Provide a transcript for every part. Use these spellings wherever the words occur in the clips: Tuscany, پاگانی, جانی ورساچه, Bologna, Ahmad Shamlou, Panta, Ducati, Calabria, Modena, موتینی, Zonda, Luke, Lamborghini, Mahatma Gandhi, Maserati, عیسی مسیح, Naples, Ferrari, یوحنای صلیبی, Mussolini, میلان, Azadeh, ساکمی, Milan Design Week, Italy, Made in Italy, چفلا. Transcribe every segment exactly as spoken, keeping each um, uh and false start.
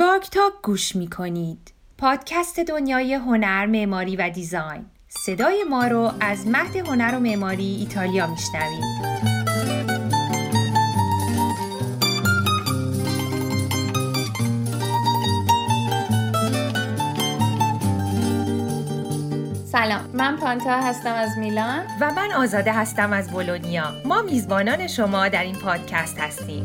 باکتاک گوش میکنید. پادکست دنیای هنر، معماری و دیزاین. صدای ما رو از مهد هنر و معماری ایتالیا میشنوید. سلام، من پانتا هستم از میلان و من آزاده هستم از بولونیا. ما میزبانان شما در این پادکست هستیم.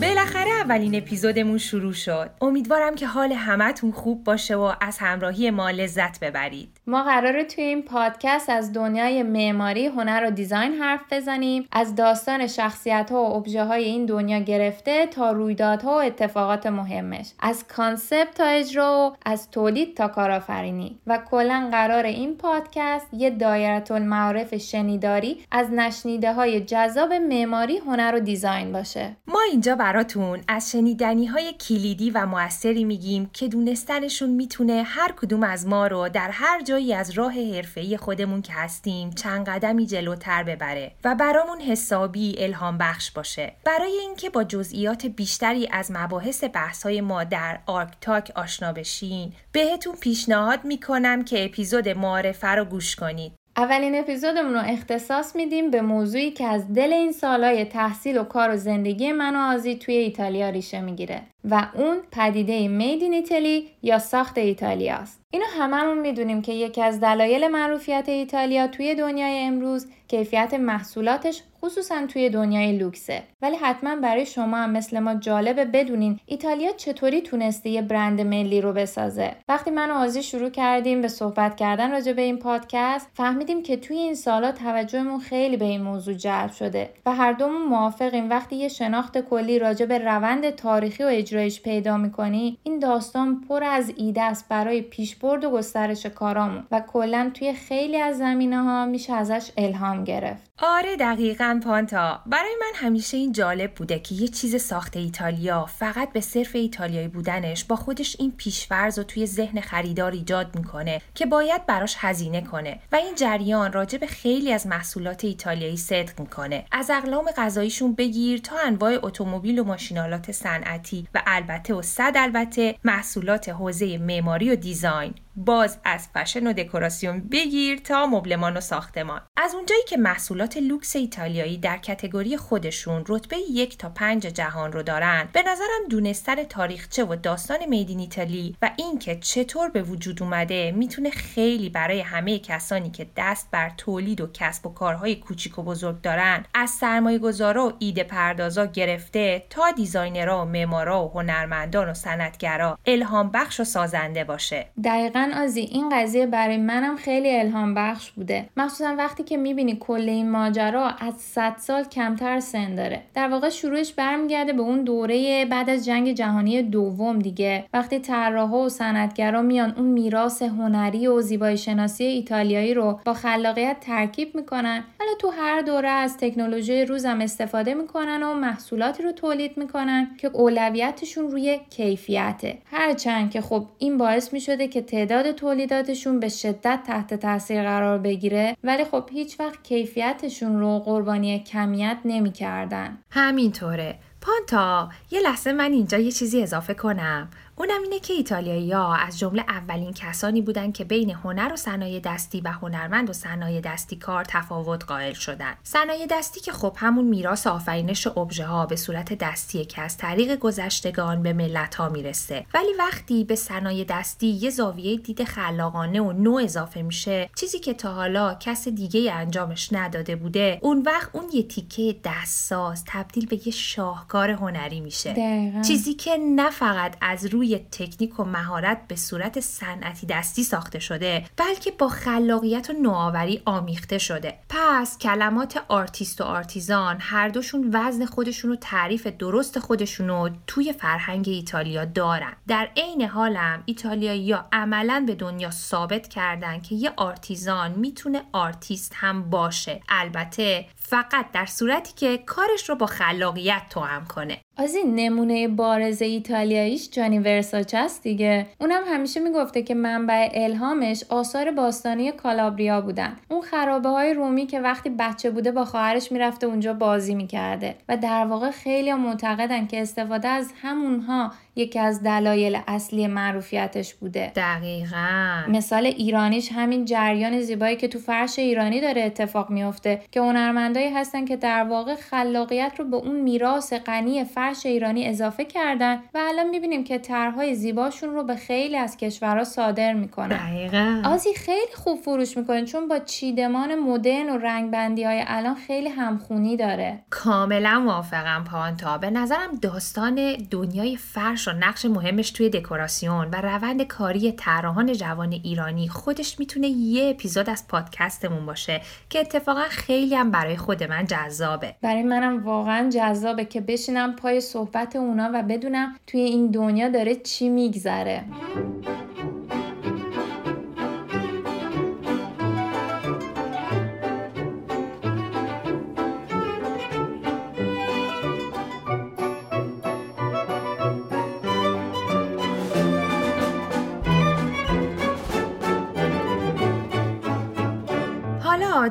بالاخره اولین اپیزودمون شروع شد. امیدوارم که حال همتون خوب باشه و از همراهی ما لذت ببرید. ما قراره توی این پادکست از دنیای معماری، هنر و دیزاین حرف بزنیم، از داستان شخصیت‌ها و ابژه‌های این دنیا گرفته تا رویدادها و اتفاقات مهمش، از کانسپت تا اجرا، از تولید تا کارآفرینی و کلاً قراره این پادکست یه دایره‌المعارف شنیداری از نشنیده‌های جذاب معماری، هنر و دیزاین باشه. ما اینجا براتون از شنیدنی‌های کلیدی و موثری میگیم که دونستنشون میتونه هر کدوم از ما رو در هر جایی از راه حرفه‌ای خودمون که هستیم چند قدمی جلوتر ببره و برامون حسابی الهام بخش باشه. برای اینکه با جزئیات بیشتری از مباحث بحث‌های ما در آرکتاک آشنا بشین، بهتون پیشنهاد میکنم که اپیزود معرفه رو گوش کنید. اولین اپیزودمون رو اختصاص میدیم به موضوعی که از دل این سالهای تحصیل و کار و زندگی من و آزی توی ایتالیا ریشه میگیره و اون پدیده Made in Italy یا ساخت ایتالیاست. اینو هممون میدونیم که یکی از دلایل معروفیت ایتالیا توی دنیای امروز کیفیت محصولاتش، خصوصا توی دنیای لوکسه. ولی حتما برای شما هم مثل ما جالبه بدونین ایتالیا چطوری تونسته یه برند ملی رو بسازه. وقتی من و آزی شروع کردیم به صحبت کردن راجع به این پادکست، فهمیدیم که توی این سالا توجهمون خیلی به این موضوع جلب شده و هر دومون موافقیم وقتی یه شناخت کلی راجع به روند تاریخی و اجرایش پیدا می‌کنی، این داستان پر از ایده است برای پیشبرد و گسترش کارامون و کلاً توی خیلی از زمینه‌ها میشه ازش الهام گرفت. آره دقیقاً پانتا، برای من همیشه این جالب بوده که یه چیز ساخت ایتالیا فقط به صرف ایتالیایی بودنش با خودش این پیش‌فرض رو توی ذهن خریدار ایجاد میکنه که باید براش هزینه کنه و این جریان راجع به خیلی از محصولات ایتالیایی صدق میکنه، از اقلام غذاییشون بگیر تا انواع اتومبیل و ماشینالات صنعتی و البته و صد البته محصولات حوزه معماری و دیزاین، باز از فشن و دکوراسیون بگیر تا مبلمان و ساختمان. از اونجایی که محصولات لوکس ایتالیایی در کتگوری خودشون رتبه یک تا پنج جهان رو دارن، به نظرم دونستن تاریخچه و داستان میدین ایتالی و اینکه چطور به وجود اومده میتونه خیلی برای همه کسانی که دست بر تولید و کسب و کارهای کوچیک و بزرگ دارن، از سرمایه‌گذارا و ایده پردازا گرفته تا دیزاینرها و معمارا و هنرمندان و صنعتگرا، الهام بخش و سازنده باشه. دقیقاً آزی، این قضیه برای منم خیلی الهام بخش بوده، مخصوصا وقتی که میبینی کل این ماجرا از صد سال کمتر سن داره. در واقع شروعش برمیگرده به اون دوره بعد از جنگ جهانی دوم دیگه، وقتی طراحا و صنعتگرا میان اون میراث هنری و زیبایی شناسی ایتالیایی رو با خلاقیت ترکیب میکنن. حالا تو هر دوره از تکنولوژی روز هم استفاده میکنن و محصولاتی رو تولید میکنن که اولویتشون روی کیفیته، هرچند که خب این باعث میشده که تعداد تولیداتشون به شدت تحت تاثیر قرار بگیره، ولی خب هیچ وقت کیفیتشون رو قربانی کمیت نمی‌کردن. همینطوره. پانتا، یه لحظه من اینجا یه چیزی اضافه کنم. اونم اینه که ایتالیایی‌ها از جمله اولین کسانی بودن که بین هنر و صنایع دستی و هنرمند و صنایع دستی کار تفاوت قائل شدن. صنایع دستی که خب همون میراث آفرینش ابژه‌ها به صورت دستیه که از طریق گذشتگان به ملت‌ها میرسه. ولی وقتی به صنایع دستی یه زاویه دید خلاقانه و نو اضافه میشه، چیزی که تا حالا کس دیگه انجامش نداده بوده، اون وقت اون یه تیکه دستساز تبدیل به یه شاهکار هنری میشه. دقیقا. چیزی که نه فقط از روی تکنیک و مهارت به صورت صنعتی دستی ساخته شده، بلکه با خلاقیت و نوآوری آمیخته شده. پس کلمات آرتیست و آرتیزان هر دوشون وزن خودشون و تعریف درست خودشونو توی فرهنگ ایتالیا دارن. در عین حالم ایتالیایی‌ها عملاً به دنیا ثابت کردن که یه آرتیزان میتونه آرتیست هم باشه، البته فقط در صورتی که کارش رو با خلاقیت توأم کنه. از این نمونه بارز ایتالیاییش جانی ورساچه است دیگه. اونم همیشه میگفته که منبع الهامش آثار باستانی کالابریا بودن. اون خرابه های رومی که وقتی بچه بوده با خواهرش میرفته اونجا بازی میکرده و در واقع خیلی معتقدن که استفاده از همونها یکی از دلایل اصلی معروفیتش بوده. دقیقاً. مثال ایرانیش همین جریان زیبایی که تو فرش ایرانی داره اتفاق میفته که هنرمندایی هستن که در واقع خلاقیت رو به اون میراث غنی فرش ایرانی اضافه کردن و الان میبینیم که طرح‌های زیباشون رو به خیلی از کشورها صادر میکنن. دقیقاً. آزی خیلی خوب فروش میکنه چون با چیدمان مدرن و رنگبندی‌های الان خیلی همخونی داره. کاملاً موافقم پانتا. به نظرم داستان دنیای فرش و نقش مهمش توی دکوراسیون و روند کاری طراحان جوان ایرانی خودش میتونه یه اپیزود از پادکستمون باشه که اتفاقا خیلی هم برای خود من جذابه. برای منم واقعا جذابه که بشینم پای صحبت اونا و بدونم توی این دنیا داره چی میگذره.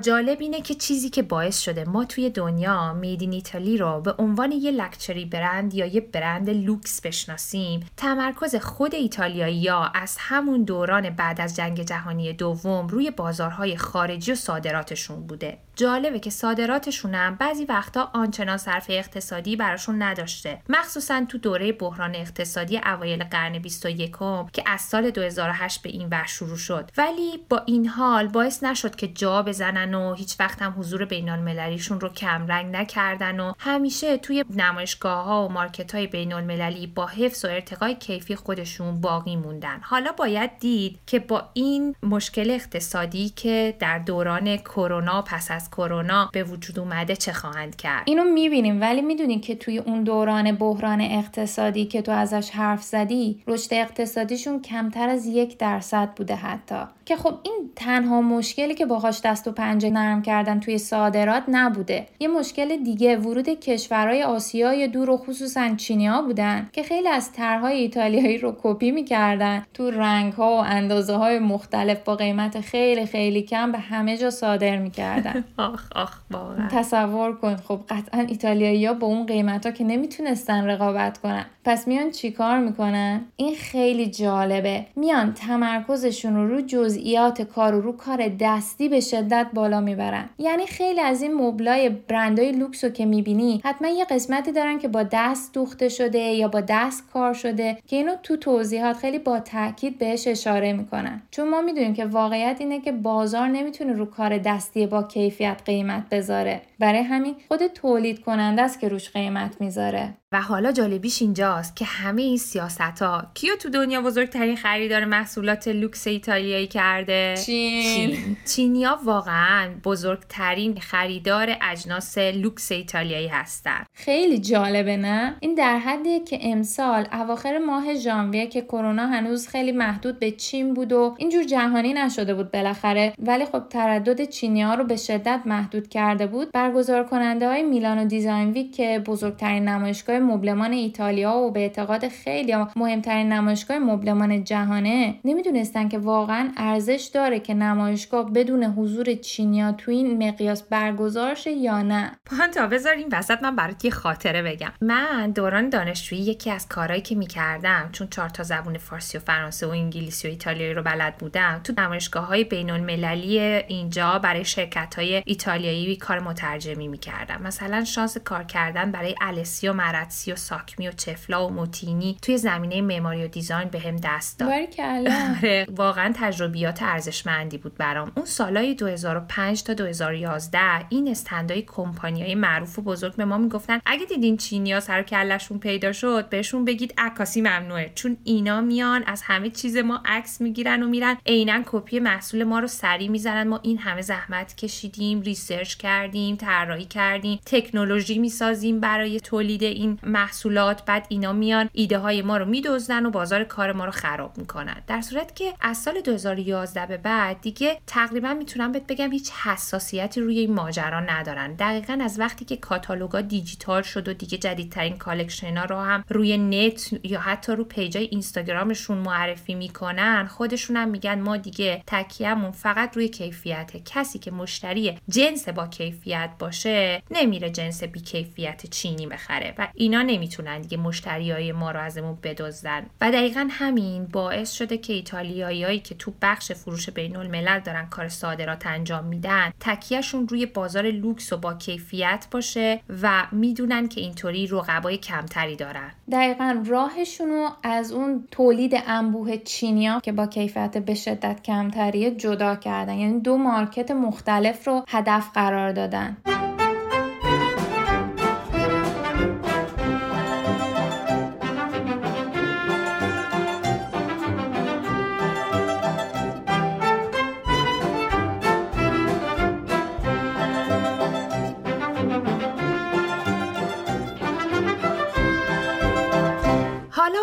جالب اینه که چیزی که باعث شده ما توی دنیا مید این ایتالی رو به عنوان یه لکچری برند یا یه برند لوکس بشناسیم، تمرکز خود ایتالیایی‌ها از همون دوران بعد از جنگ جهانی دوم روی بازارهای خارجی و صادراتشون بوده. جالبه که صادراتشون هم بعضی وقتا آنچنان صرفه اقتصادی براشون نداشته، مخصوصاً تو دوره بحران اقتصادی اوایل قرن بیست و یکم که از سال دو هزار و هشت به این ور شروع شد، ولی با این حال باعث نشد که جا بزنن و هیچ وقت هم حضور بین‌المللیشون رو کم رنگ نکردن و همیشه توی نمایشگاه‌ها و مارکت‌های بین‌المللی با حفظ و ارتقای کیفی خودشون باقی موندن. حالا باید دید که با این مشکل اقتصادی که در دوران کرونا پس از کرونا به وجود اومده چه خواهند کرد. اینو میبینیم، ولی میدونی که توی اون دوران بحران اقتصادی که تو ازش حرف زدی رشد اقتصادیشون کمتر از یک درصد بوده حتی، که خب این تنها مشکلی که باهاش دست و پنجه نرم کردن توی صادرات نبوده. یه مشکل دیگه ورود کشورهای آسیای دور و خصوصا چینی‌ها بودن که خیلی از طرح‌های ایتالیایی رو کپی می‌کردن، تو رنگ‌ها و اندازه‌های مختلف با قیمت خیلی خیلی کم به همه جا صادر می‌کردن. آخ آخ واقعا تصور کن، خب قطعا ایتالیایی‌ها با اون قیمتا که نمیتونستن رقابت کنن، پس میان چیکار میکنن؟ این خیلی جالبه، میان تمرکزشون رو رو جزئیات کار و رو کار دستی به شدت بالا میبرن. یعنی خیلی از این مبلای برندهای لوکسو که میبینی حتما یه قسمتی دارن که با دست دوخته شده یا با دست کار شده که اینو تو توضیحات خیلی با تاکید بهش اشاره میکنن، چون ما میدونیم که واقعیت اینه که بازار نمیتونه رو کار دستی با کیفیت قیمت بذاره، برای همین خود تولید کننده است که روش قیمت میذاره. و حالا جالبیش اینجاست که همه این سیاست‌ها کیو تو دنیا بزرگترین خریدار محصولات لوکس ایتالیایی کرده؟ چین. چین. چینیا واقعاً بزرگترین خریدار اجناس لوکس ایتالیایی هستن. خیلی جالبه نه؟ این در حدیه که امسال اواخر ماه ژانویه که کرونا هنوز خیلی محدود به چین بود و اینجور جهانی نشده بود بالاخره، ولی خب تردد چینی‌ها رو به شدت محدود کرده بود، برگزار کننده های میلان دیزاین ویک که بزرگترین نمایشگاه مبلمان ایتالیا و به اعتقاد خیلی مهمترین نمایشگاه مبلمان جهانه، نمیدونستن که واقعا ارزش داره که نمایشگاه بدون حضور چینیا تو این مقیاس برگزار شه یا نه. پانتا بذار این وسط من برات یه خاطره بگم. من دوران دانشجویی یکی از کارهایی که میکردم، چون چهار تا زبان فارسی و فرانسه و انگلیسی و ایتالیایی رو بلد بودم، تو نمایشگاه‌های بین‌المللی اینجا برای شرکت‌های ایتالیایی کار مترجمی میکردم. مثلا شانس کار کردن برای السی و سی و ساکمی و چفلا و موتینی توی زمینه معماری و دیزاین بهم دست داد. آره واقعا تجربیات ارزشمندی بود برام. اون سالای دو هزار و پنج تا دو هزار و یازده این استندای کمپانیای معروف و بزرگ به ما میگفتن اگه دیدین چینی‌ها سر و کله‌شون پیدا شد بهشون بگید عکاسی ممنوعه، چون اینا میان از همه چیز ما عکس میگیرن و میرن عیناً کپی محصول ما رو سری میزنن، ما این همه زحمت کشیدیم، ریسرچ کردیم، طراحی کردیم، تکنولوژی میسازیم برای تولید این محصولات، بعد اینا میان ایده های ما رو میدزدن و بازار کار ما رو خراب میکنن. در صورتی که از سال دو هزار و یازده به بعد دیگه تقریبا میتونم بهت بگم هیچ حساسیتی روی این ماجرا ندارن. دقیقاً از وقتی که کاتالوگا دیجیتال شد و دیگه جدیدترین کالکشن‌ها رو هم روی نت یا حتی رو پیجای اینستاگرامشون معرفی میکنن، خودشون هم میگن ما دیگه تکیه‌مون فقط روی کیفیته. کسی که مشتری جنس با کیفیت باشه نمیره جنس بی کیفیت چینی بخره و اینا نمیتونن دیگه مشتریای ما رو ازمون بدزدن. و دقیقاً همین باعث شده که ایتالیاییایی که تو بخش فروش بین‌الملل دارن کار صادرات انجام میدن، تکیه‌شون روی بازار لوکس و با کیفیت باشه و میدونن که اینطوری رقبای کمتری دارن. دقیقاً راهشونو از اون تولید انبوه چینی‌ها که با کیفیت به شدت کمتریه جدا کردن. یعنی دو مارکت مختلف رو هدف قرار دادن.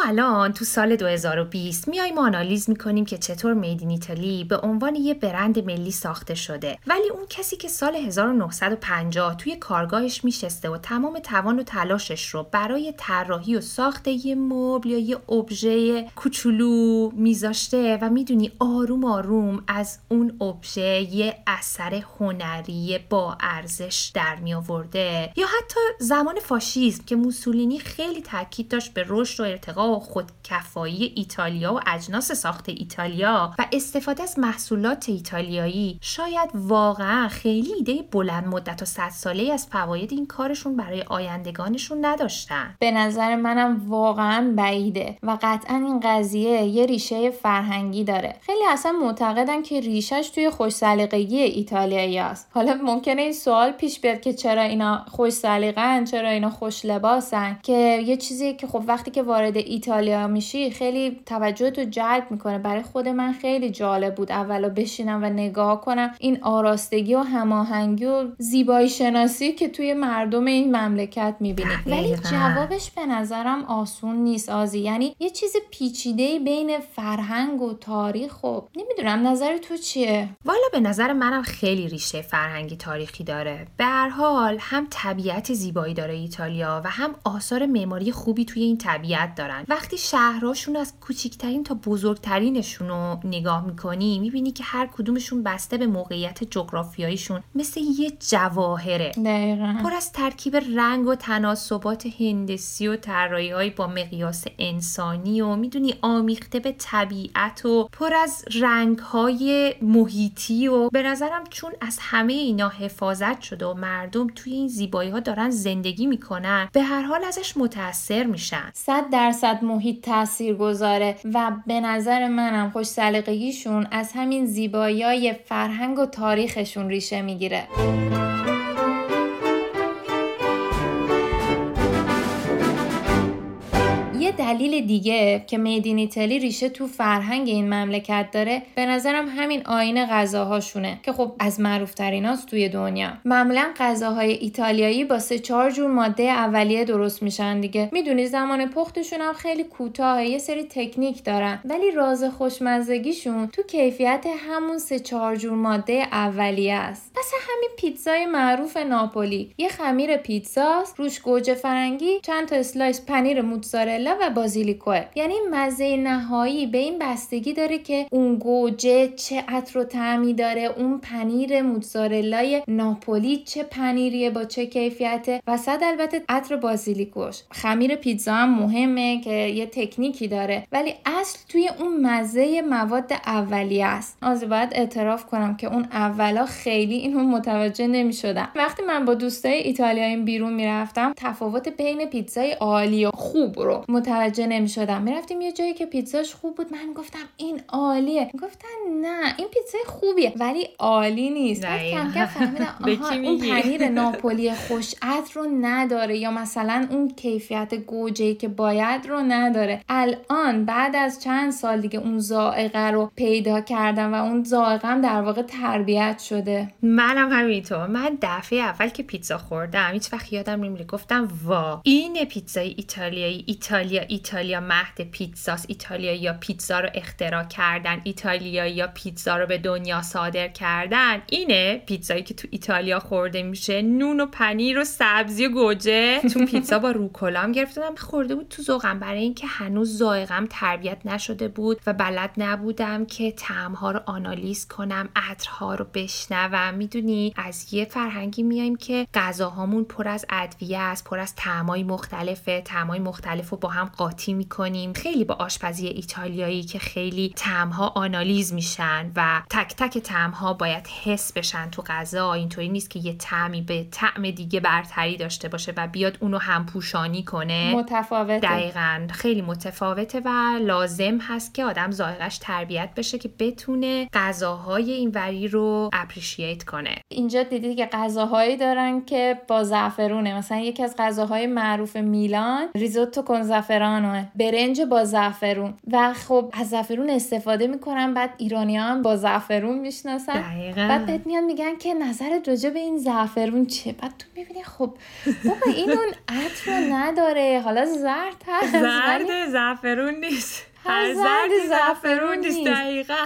الان تو سال دو هزار و بیست میایم آنالیز میکنیم که چطور مید این ایتالی به عنوان یه برند ملی ساخته شده، ولی اون کسی که سال هزار و نهصد و پنجاه توی کارگاهش میشسته و تمام توان و تلاشش رو برای طراحی و ساخت یه مبل یا یه ابژه کوچولو میذاشته و میدونی آروم آروم از اون ابژه یه اثر هنری با ارزش در میآورده، یا حتی زمان فاشیسم که موسولینی خیلی تاکید داشت به رشد و ارتقا و خودکفایی ایتالیا و اجناس ساخت ایتالیا و استفاده از محصولات ایتالیایی، شاید واقعا خیلی ایده بلند مدت و صد ساله از فواید این کارشون برای آیندگانشون نداشتن. به نظر منم واقعا بعیده و قطعا این قضیه یه ریشه فرهنگی داره. خیلی اصلا معتقدن که ریشش توی خوش سلیقگی ایتالیایی است. حالا ممکنه این سوال پیش بیاد که چرا اینا خوش سلیقه‌ن، چرا اینا خوش لباسن، که یه چیزی که خب وقتی که وارد ایتالیا میشی خیلی توجهتو جلب میکنه. برای خود من خیلی جالب بود اولا بشینم و نگاه کنم این آراستگی و هماهنگی و زیبایی شناسی که توی مردم این مملکت میبینی. ولی جوابش به نظرم آسون نیست آزی. یعنی یه چیز پیچیده بین فرهنگ و تاریخ و نمیدونم. نظر تو چیه؟ والا به نظر منم خیلی ریشه فرهنگی تاریخی داره. به هر حال هم طبیعت زیبایی داره ایتالیا و هم آثار معماری خوبی توی این طبیعت داره. وقتی شهرهاشون از کوچکترین تا بزرگترینشون رو نگاه میکنی میبینی که هر کدومشون بسته به موقعیت جغرافیاییشون مثل یه جواهره، دقیقاً پر از ترکیب رنگ و تناسبات هندسی و طراحی‌های با مقیاس انسانی و میدونی آمیخته به طبیعت و پر از رنگ‌های محیطی. و به نظرم چون از همه اینا حفاظت شده و مردم توی این زیبایی‌ها دارن زندگی میکنن، به هر حال ازش متاثر میشن. صد درصد محیط تأثیر گذاره و به نظر منم خوش سلیقگیشون از همین زیبایی‌های فرهنگ و تاریخشون ریشه میگیره. یه دلیل دیگه که مید این ایتالی ریشه تو فرهنگ این مملکت داره به نظرم همین آیین غذاهاشونه که خب از معروف‌تریناست توی دنیا. معمولا غذاهای ایتالیایی با سه چهار جور ماده اولیه درست میشن دیگه. میدونی زمان پختشون هم خیلی کوتاهه، یه سری تکنیک دارن، ولی راز خوشمزگیشون تو کیفیت همون سه چهار جور ماده اولیه است. مثلا همین پیتزای معروف ناپولی، یه خمیر پیتزاست، روش گوجه فرنگی، چند تا اسلایس پنیر موتزارلا و بازیلیکوه. یعنی مزه نهایی به این بستگی داره که اون گوجه چه عطر و طعمی داره، اون پنیر موتزارلای ناپولی چه پنیریه با چه کیفیته، و صد البته عطر بازیلیکوش. خمیر پیتزا هم مهمه که یه تکنیکی داره، ولی اصل توی اون مزه مواد اولیه است. از باید اعتراف کنم که اون اولا خیلی اینو متوجه نمی‌شدم. وقتی من با دوستای ایتالیایی بیرون میرفتم تفاوت بین پیتزای عالی و خوب رو متوجه نمی شدم. می رفتیم یه جایی که پیتزاش خوب بود، من گفتم این عالیه، گفتن نه این پیتزای خوبیه ولی عالی نیست. کم کم فهمیدم آها اون پنیر ناپولی خوش عطر رو نداره، یا مثلا اون کیفیت گوجه‌ای که باید رو نداره. الان بعد از چند سال دیگه اون ذائقه رو پیدا کردم و اون ذائقه هم در واقع تربیت شده. منم همینطور. من دفعه اول که پیتزا خوردم هیچ وقت یادم نمیاد گفتم وا این پیتزای ایتالیایی، ایتالیا ایتالیا مهد پیتزاست، ایتالیایی یا پیتزا رو اختراع کردن، ایتالیایی یا پیتزا رو به دنیا صادر کردن. اینه پیتزایی که تو ایتالیا خورده میشه، نون و پنیر و سبزی و گوجه. تو پیتزا با روکولام گرفتم، خورده بود تو ذوقم، برای اینکه هنوز ذائقه‌ام تربیت نشده بود و بلد نبودم که طعم‌ها رو آنالیز کنم، عطرها رو بشنوم. میدونی از یه فرهنگی میایم که غذاهامون پر از ادویه است، پر از طعمای مختلفه، طعمای مختلف رو با هم قاطی میکنیم. خیلی با آشپزی ایتالیایی که خیلی طعم‌ها آنالیز میشن و تک تک طعم‌ها باید حس بشن تو غذا. اینطوری نیست که یه طعمی به طعم دیگه برتری داشته باشه و بیاد اونو همپوشانی کنه. متفاوته. دقیقاً خیلی متفاوته و لازم هست که آدم ذائقه‌اش تربیت بشه که بتونه غذاهای اینوری رو اپریشییت کنه. اینجا دیدید که غذاهایی دارن که با زعفرونه، مثلا یکی از غذاهای معروف میلان ریزوتو کن زعفرانه، برنج با زعفرون. و خب از زعفرون استفاده میکنن، بعد ایرانی‌ها هم با زعفرون میشناسن. دقیقاً. بعد بهت میان میگن که نظرت راجع به این زعفرون چه؟ بعد تو میبینی خب بابا این اون عطر نداره، حالا زرد هست، زرد زعفرون نیست، هر زرد زعفرون نیست. دقیقاً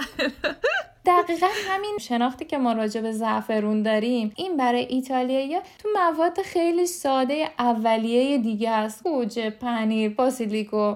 دقیقاً همین شناختی که ما راجع به زعفرون داریم این برای ایتالیایی تو مواد خیلی ساده اولیه دیگه است، گوجه، پنیر، باسیلیکو.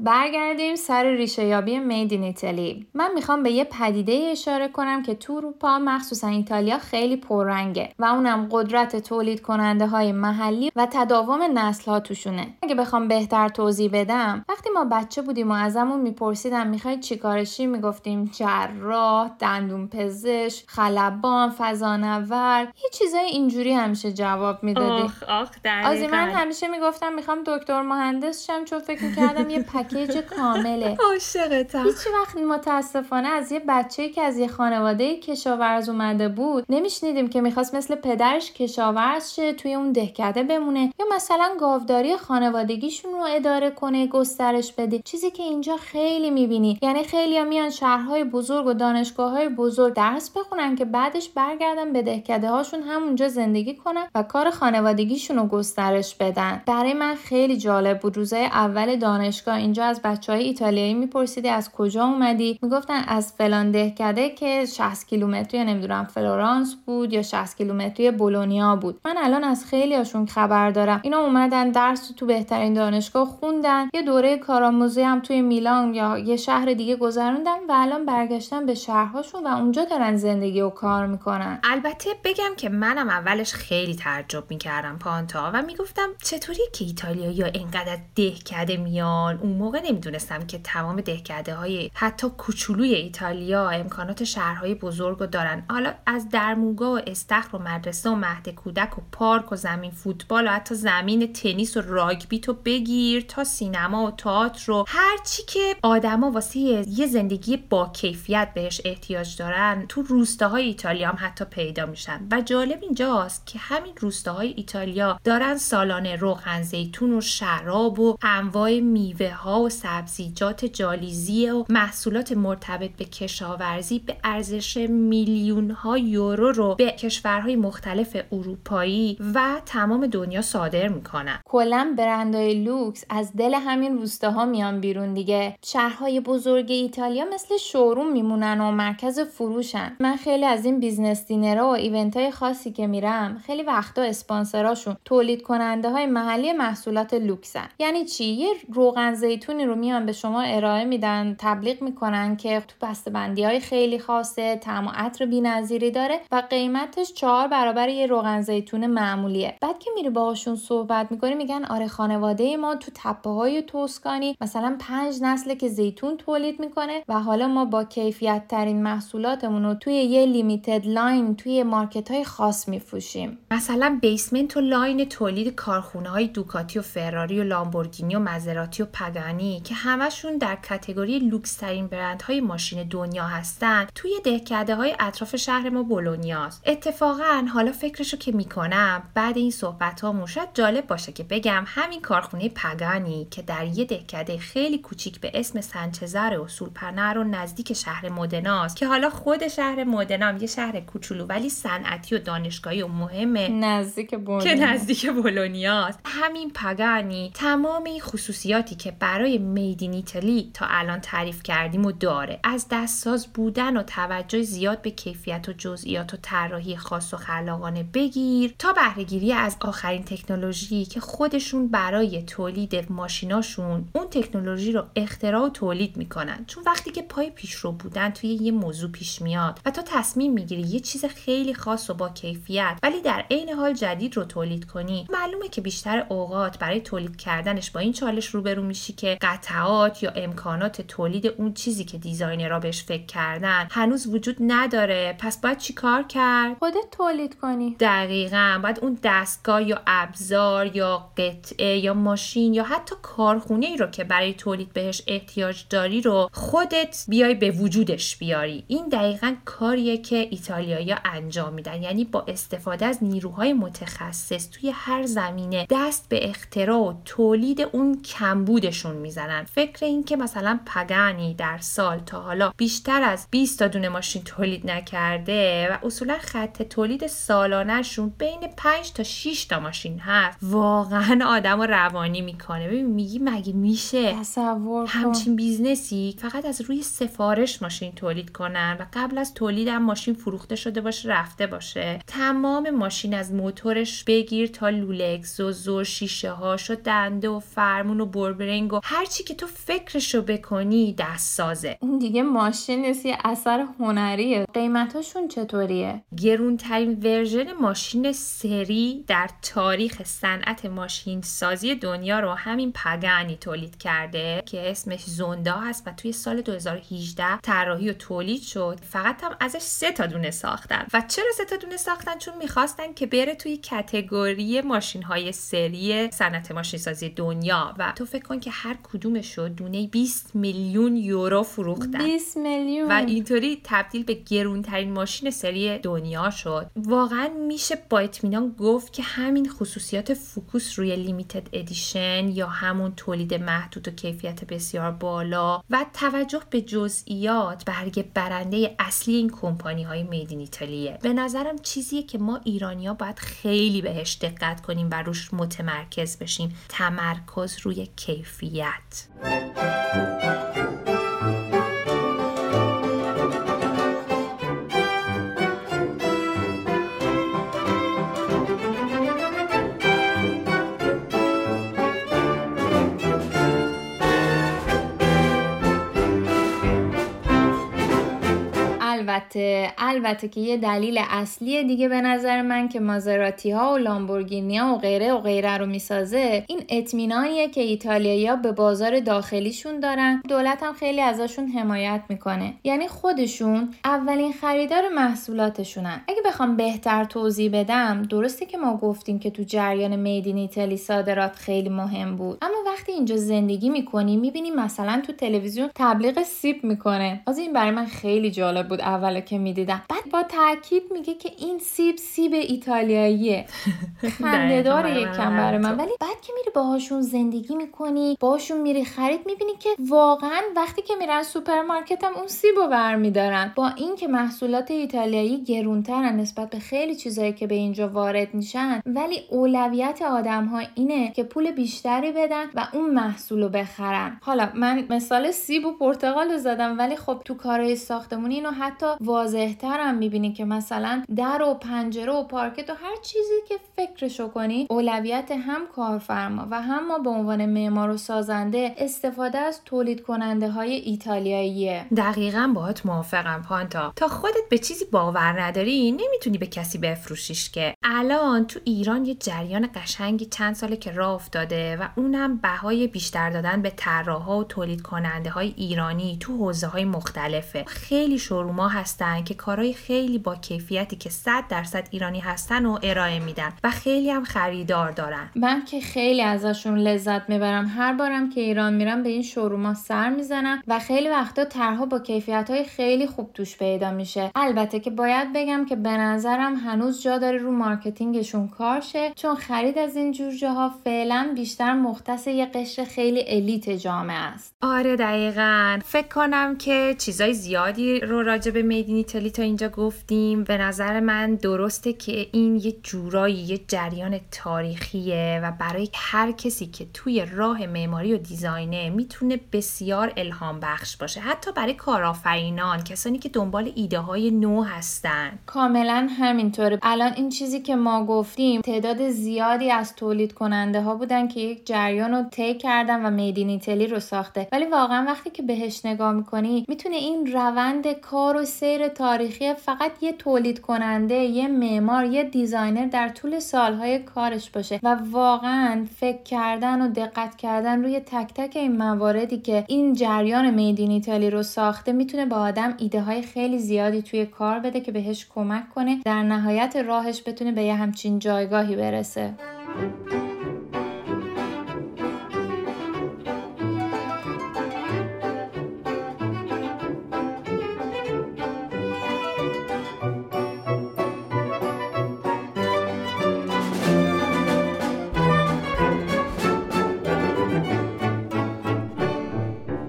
برگردیم سر ریشه یابی Made in Italy. من میخوام به یه پدیده اشاره کنم که تو اروپا مخصوصا ایتالیا خیلی پررنگه و اونم قدرت تولید کننده های محلی و تداوم نسل ها توشونه. اگه بخوام بهتر توضیح بدم، وقتی ما بچه بودیم و ازمون میپرسیدن میخواید چیکارشی، میگفتیم جراح، دندونپزشک، خلبان، فضانورد، یه چیزای اینجوری همیشه جواب میدادی. آخ آخ دقیقاً. از من همیشه میگفتم میخوام دکتر مهندس شم، چون فکر میکردم یه پک چه کامله. عاشقتم. هیچ وقت متاسفانه از یه بچه‌ای که از یه خانواده کشاورز اومده بود نمیشنیدیم که میخواست مثل پدرش کشاورز شه، توی اون دهکده بمونه یا مثلا گاوداری خانوادگیشون رو اداره کنه، گسترش بده. چیزی که اینجا خیلی میبینی، یعنی خیلی‌ها میان شهرهای بزرگ و دانشگاه‌های بزرگ درس بخونن که بعدش برگردن به دهکده‌هاشون همونجا زندگی کنن و کار خانوادگیشون رو گسترش بدن. برای من خیلی جالب بود روزای اول دانشگاه اینجا از بچهای ایتالیایی میپرسیدی از کجا اومدی، میگفتن از فلان دهکده که شصت کیلومتری نمیدونم فلورانس بود یا شصت کیلومتری بولونیا بود. من الان از خیلی هاشون خبر دارم، اینا اومدن درس تو بهترین دانشگاه خوندن، یه دوره کارآموزی هم توی میلان یا یه شهر دیگه گذروندن و الان برگشتن به شهرهاشون و اونجا دارن زندگی و کار میکنن. البته بگم که منم اولش خیلی تعجب میکردم پانتا و میگفتم چطوری که ایتالیایی‌ها اینقدر دهکده میان. اون موقع نمیدونستم که تمام دهکده های حتی کوچولوی ایتالیا امکانات شهرهای بزرگ رو دارن. حالا از درموگا و استخر و مدرسه و مهد کودک و پارک و زمین فوتبال و حتی زمین تنیس و راگبی تو بگیر تا سینما و تئاتر و هر چی که آدما واسه یه زندگی با کیفیت بهش احتیاج دارن تو روستاهای ایتالیا هم حتی پیدا میشن. و جالب اینجاست که همین روستاهای ایتالیا دارن سالانه روغن زیتون و شراب و انواع میوه ها و سبزیجات جالیزی و محصولات مرتبط به کشاورزی به ارزش میلیون ها یورو رو به کشورهای مختلف اروپایی و تمام دنیا صادر میکنن. کلا برندهای لوکس از دل همین روستاها میان بیرون دیگه. شهرهای بزرگ ایتالیا مثل شوروم میمونن و مرکز فروشن. من خیلی از این بیزنس دینرها و ایونت‌های خاصی که میرم خیلی وقتا اسپانسراشون تولید کننده های محلی محصولات لوکسن. یعنی چی؟ یه روغن زیتون رو میان به شما ارائه میدن، تبلیغ میکنن که تو بسته‌بندی‌های خیلی خاصه، طعم و عطر بی‌نظیری داره و قیمتش چهار برابر یه روغن زیتون معمولیه. بعد که میری باهاشون صحبت میکنی میگن آره خانواده ما تو تپه‌های توسکانی مثلا پنج نسله که زیتون تولید میکنه و حالا ما با کیفیت ترین محصولاتمون رو توی یه لیمیتد لاین توی مارکت‌های خاص میفروشیم. مثلا بیسمنت و لاین تولید کارخونه‌های دوکاتی و فراری و لامبورگینی و مازراتی و پاگانی که همش هاشون در کاتگوری لوکس ترین برندهای ماشین دنیا هستن، توی دهکده‌های اطراف شهر ما بولونیاست. اتفاقا حالا فکرشو که میکنم بعد این صحبت‌هامون شاید جالب باشه که بگم همین کارخونه پاگانی که در یه دهکده خیلی کوچیک به اسم سانچزاره و سولپنه رو نزدیک شهر مودناست، که حالا خود شهر مودنا هم یه شهر کوچولو ولی صنعتی و دانشگاهی و مهمه نزدیک بولونیا، که نزدیک بولونیاست. همین پاگانی تمام این خصوصیاتی که برای مید این ایتالی تا الان تعریف کردیم و داره، از دستساز بودن و توجه زیاد به کیفیت و جزئیات و طراحی خاص و خلاقانه بگیر تا بهره‌گیری از آخرین تکنولوژی که خودشون برای تولید ماشیناشون اون تکنولوژی رو اختراع و تولید میکنن. چون وقتی که پای پیشرو بودن توی یه موضوع پیش میاد و تو تصمیم میگیری یه چیز خیلی خاص و با کیفیت ولی در عین حال جدید رو تولید کنی، معلومه که بیشتر اوقات برای تولید کردنش با این چالش روبرو میشی که قطعات یا امکانات تولید اون چیزی که دیزاینرها بهش فکر کردن هنوز وجود نداره. پس باید چی کار کرد؟ خودت تولید کنی. دقیقاً، باید اون دستگاه یا ابزار یا قطعه یا ماشین یا حتی کارخونه‌ای رو که برای تولید بهش احتیاج داری رو خودت بیای به وجودش بیاری. این دقیقاً کاریه که ایتالیایی‌ها انجام میدن، یعنی با استفاده از نیروهای متخصص توی هر زمینه دست به اختراع و تولید اون کمبودشون میزنن. فکر این که مثلا پاگانی در سال تا حالا بیشتر از بیست تا دونه ماشین تولید نکرده و اصولا خط تولید سالانه‌شون بین پنج تا شش تا ماشین هست، واقعا آدمو روانی میکنه. ببین میگی مگه میشه تصور همچین بیزنسی فقط از روی سفارش ماشین تولید کنن و قبل از تولید هم ماشین فروخته شده باشه رفته باشه. تمام ماشین از موتورش بگیر تا لوله اگزوزو، شیشه هاش و دنده و فرمون و بربرنگ و هر چی که تو فکرشو بکنی دست سازه. این دیگه ماشین نیست، یه اثر هنریه. قیمتاشون چطوریه؟ گرونترین ورژن ماشین سری در تاریخ صنعت ماشین سازی دنیا رو همین پاگانی تولید کرده که اسمش زوندا هست و توی سال دو هزار و هجده طراحی و تولید شد. فقط هم ازش سه تا دونه ساختن. و چرا سه تا دونه ساختن؟ چون میخواستن که بره توی کاتگوری ماشین‌های سری صنعت ماشین سازی دنیا و تو فکر کن که هر کدومش رو دونه بیست میلیون یورو فروختن. بیست میلیون. و اینطوری تبدیل به گرونترین ماشین سری دنیا شد. واقعا میشه با اطمینان گفت که همین خصوصیات فوکوس روی لیمیتد ادیشن یا همون تولید محدود و کیفیت بسیار بالا و توجه به جزئیات برگ برنده اصلی این کمپانی های مید این ایتالیه. به نظرم چیزیه که ما ایرانی‌ها باید خیلی بهش دقت کنیم و روش متمرکز بشیم. تمرکز روی کیفیت. البته البته که یه دلیل اصلی دیگه به نظر من که مازراتی ها و لامبورگینی ها و غیره و غیره رو میسازه این اطمینانیه که ایتالیایی‌ها به بازار داخلیشون دارن. دولت هم خیلی ازشون حمایت میکنه، یعنی خودشون اولین خریدار محصولاتشونن. اگه بخوام بهتر توضیح بدم، درسته که ما گفتیم که تو جریان مید این ایتالی صادرات خیلی مهم بود، اما وقتی اینجا زندگی میکنی میبینی مثلا تو تلویزیون تبلیغ سیب میکنه. از این برای من خیلی جالب بود اول که میدیدم. بعد با تاکید میگه که این سیب سیب ایتالیاییه. خنده‌دار یکم برای من، ولی بعد که میری باهاشون زندگی میکنی، باهاشون میری خرید، میبینی که واقعا وقتی که میرن سوپرمارکت هم اون سیبو برمیدارن. با اینکه محصولات ایتالیایی گرونترن نسبت به خیلی چیزایی که به اینجا وارد میشن، ولی اولویت آدم‌ها اینه که پول بیشتری بدن و اون محصولو بخرن. حالا من مثال سیب و پرتقالو زدم، ولی خب تو کارهای ساختمونی اینو حتی واضح‌تر هم می‌بینی که مثلا در و پنجره و پارکت و هر چیزی که فکرشو کنی، اولویت هم کارفرما و هم ما به عنوان معمار و سازنده استفاده از تولید کننده های ایتالیاییه. دقیقاً باهات موافقم پانتا. تا خودت به چیزی باور نداری نمیتونی به کسی بفروشیش. که الان تو ایران یه جریان قشنگی چند ساله که راه افتاده و اونم بهای بیشتر دادن به طراحا و تولید کننده های ایرانی تو حوزه‌های مختلفه. خیلی شروع ما هستن که کارهای خیلی با کیفیتی که صد درصد ایرانی هستن و ارائه میدن و خیلی هم خریدار دارن. من که خیلی ازشون لذت میبرم. هر بارم که ایران میرم به این شوروما سر میزنم و خیلی وقتا طرح‌ها با کیفیت‌های خیلی خوب توش پیدا میشه. البته که باید بگم که به نظرم هنوز جا داره رو مارکتینگشون کار شه، چون خرید از این جور جاها فعلا بیشتر مختص یه قشر خیلی الیت جامعه است. آره دقیقاً. فکر کنم که چیزای زیادی رو راجع به مید این ایتالی تا اینجا گفتیم. به نظر من درسته که این یه جورایی یه جریان تاریخیه و برای هر کسی که توی راه معماری و دیزاینه میتونه بسیار الهام بخش باشه، حتی برای کارآفرینان، کسانی که دنبال ایده های نو هستن. کاملا همینطوره. الان این چیزی که ما گفتیم تعداد زیادی از تولید کننده ها بودن که یک جریان رو طی کردن و مید این ایتالی رو ساخته، ولی واقعا وقتی که بهش نگاه میکنی میتونه این روند کار و سیر تاریخی فقط یه تولید کننده، یه معمار، یه دیزاینر در طول سالهای کارش باشه و واقعا فکر کردن و دقت کردن روی تک تک این مواردی که این جریان مید این ایتالی رو ساخته میتونه با آدم ایده های خیلی زیادی توی کار بده که بهش کمک کنه در نهایت راهش بتونه به یه همچین جایگاهی برسه.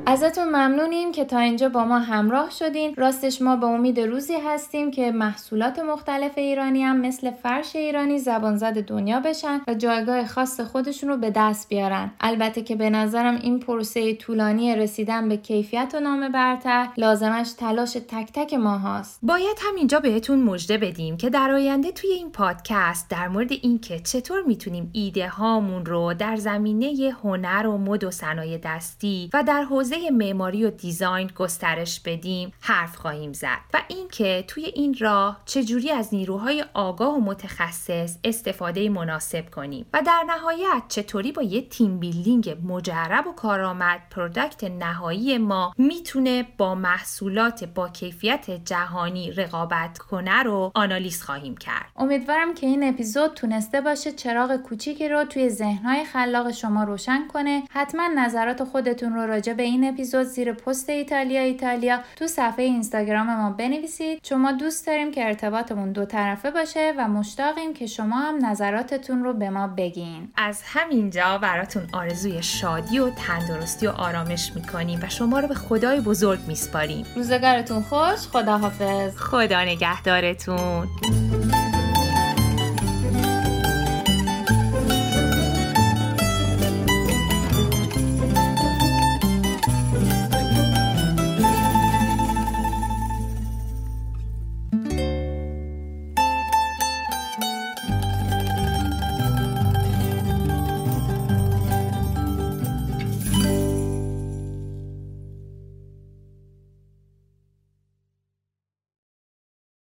ازتون ممنونیم که تا اینجا با ما همراه شدین. راستش ما با امید روزی هستیم که محصولات مختلف ایرانی هم مثل فرش ایرانی زبانزد دنیا بشن و جایگاه خاص خودشون رو به دست بیارن. البته که به نظرم این پروسه طولانی رسیدن به کیفیت و نام برتر لازمش تلاش تک تک ما هاست. باید هم اینجا بهتون مژده بدیم که در آینده توی این پادکست در مورد اینکه چطور میتونیم ایده هامون رو در زمینه هنر و مد و صنایع دستی و در حوزه معماری و دیزاین گسترش بدیم حرف خواهیم زد و اینکه توی این راه چجوری از نیروهای آگاه و متخصص استفاده مناسب کنیم و در نهایت چطوری با یه تیم بیلدینگ مجرب و کارآمد پروداکت نهایی ما میتونه با محصولات با کیفیت جهانی رقابت کنه رو آنالیز خواهیم کرد. امیدوارم که این اپیزود تونسته باشه چراغ کوچیکی رو توی ذهن‌های خلاق شما روشن کنه. حتما نظرات خودتون رو راجع به این اپیزود زیر پست ایتالیا ایتالیا تو صفحه اینستاگرام ما بنویسید. چون ما دوست داریم که ارتباطمون دو طرفه باشه و مشتاقیم که شما هم نظراتتون رو به ما بگین. از همینجا براتون آرزوی شادی و تندرستی و آرامش میکنیم و شما رو به خدای بزرگ میسپاریم. روزگارتون خوش. خداحافظ. خدا نگهدارتون.